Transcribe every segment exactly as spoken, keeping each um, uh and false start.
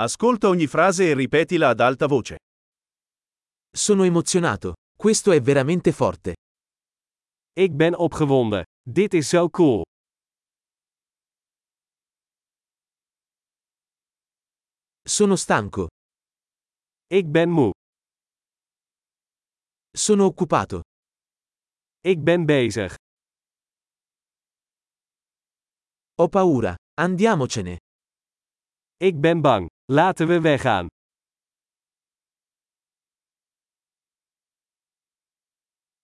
Ascolta ogni frase e ripetila ad alta voce. Sono emozionato. Questo è veramente forte. Ik ben opgewonden. Dit is zo cool. Sono stanco. Ik ben moe. Sono occupato. Ik ben bezig. Ho paura. Andiamocene. Ik ben bang. Laten we weggaan.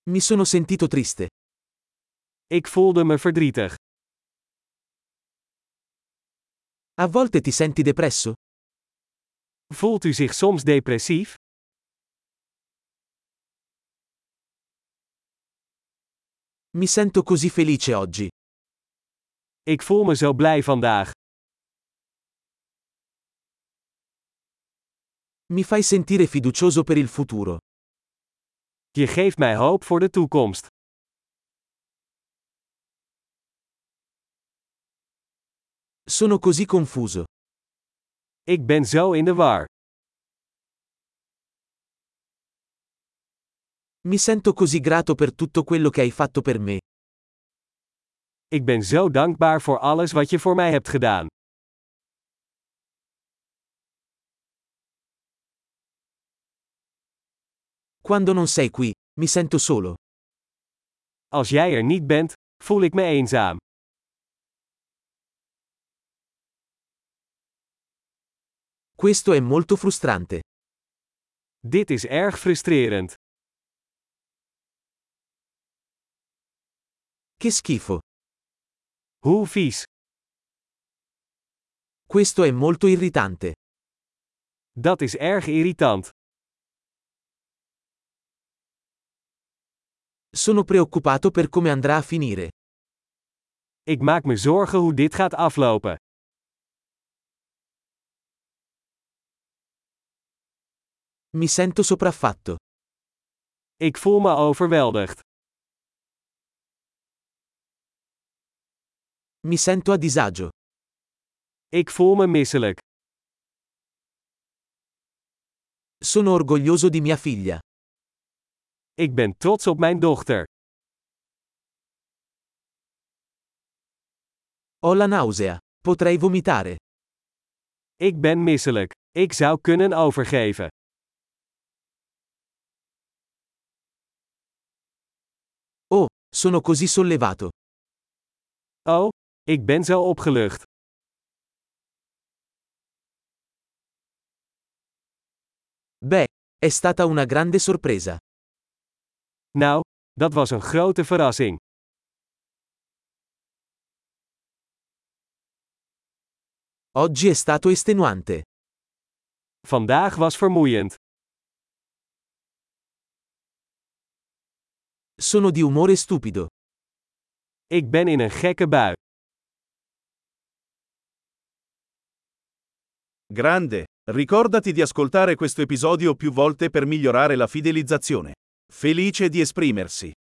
Mi sono sentito triste. Ik voelde me verdrietig. A volte ti senti depresso? Voelt u zich soms depressief? Mi sento così felice oggi. Ik voel me zo blij vandaag. Mi fai sentire fiducioso per il futuro. Je geeft mij hoop voor de toekomst. Sono così confuso. Ik ben zo in de war. Mi sento così grato per tutto quello che hai fatto per me. Ik ben zo dankbaar voor alles wat je voor mij hebt gedaan. Quando non sei qui, mi sento solo. Als jij er niet bent, voel ik me eenzaam. Questo è molto frustrante. Dit is erg frustrerend. Che schifo. Hoe vies. Questo è molto irritante. Dat is erg irritant. Sono preoccupato per come andrà a finire. Ik maak me zorgen hoe dit gaat aflopen. Mi sento sopraffatto. Ik voel me overweldigd. Mi sento a disagio. Ik voel me misselijk. Sono orgoglioso di mia figlia. Ik ben trots op mijn dochter. Ho la nausea. Potrei vomitare. Ik ben misselijk. Ik zou kunnen overgeven. Oh, sono così sollevato. Oh, ik ben zo opgelucht. Beh, è stata una grande sorpresa. Nou, dat was een grote verrassing. Oggi è stato estenuante. Vandaag was vermoeiend. Sono di umore stupido. Ik ben in een gekke bui. Grande, ricordati di ascoltare questo episodio più volte per migliorare la fidelizzazione. Felice di esprimersi.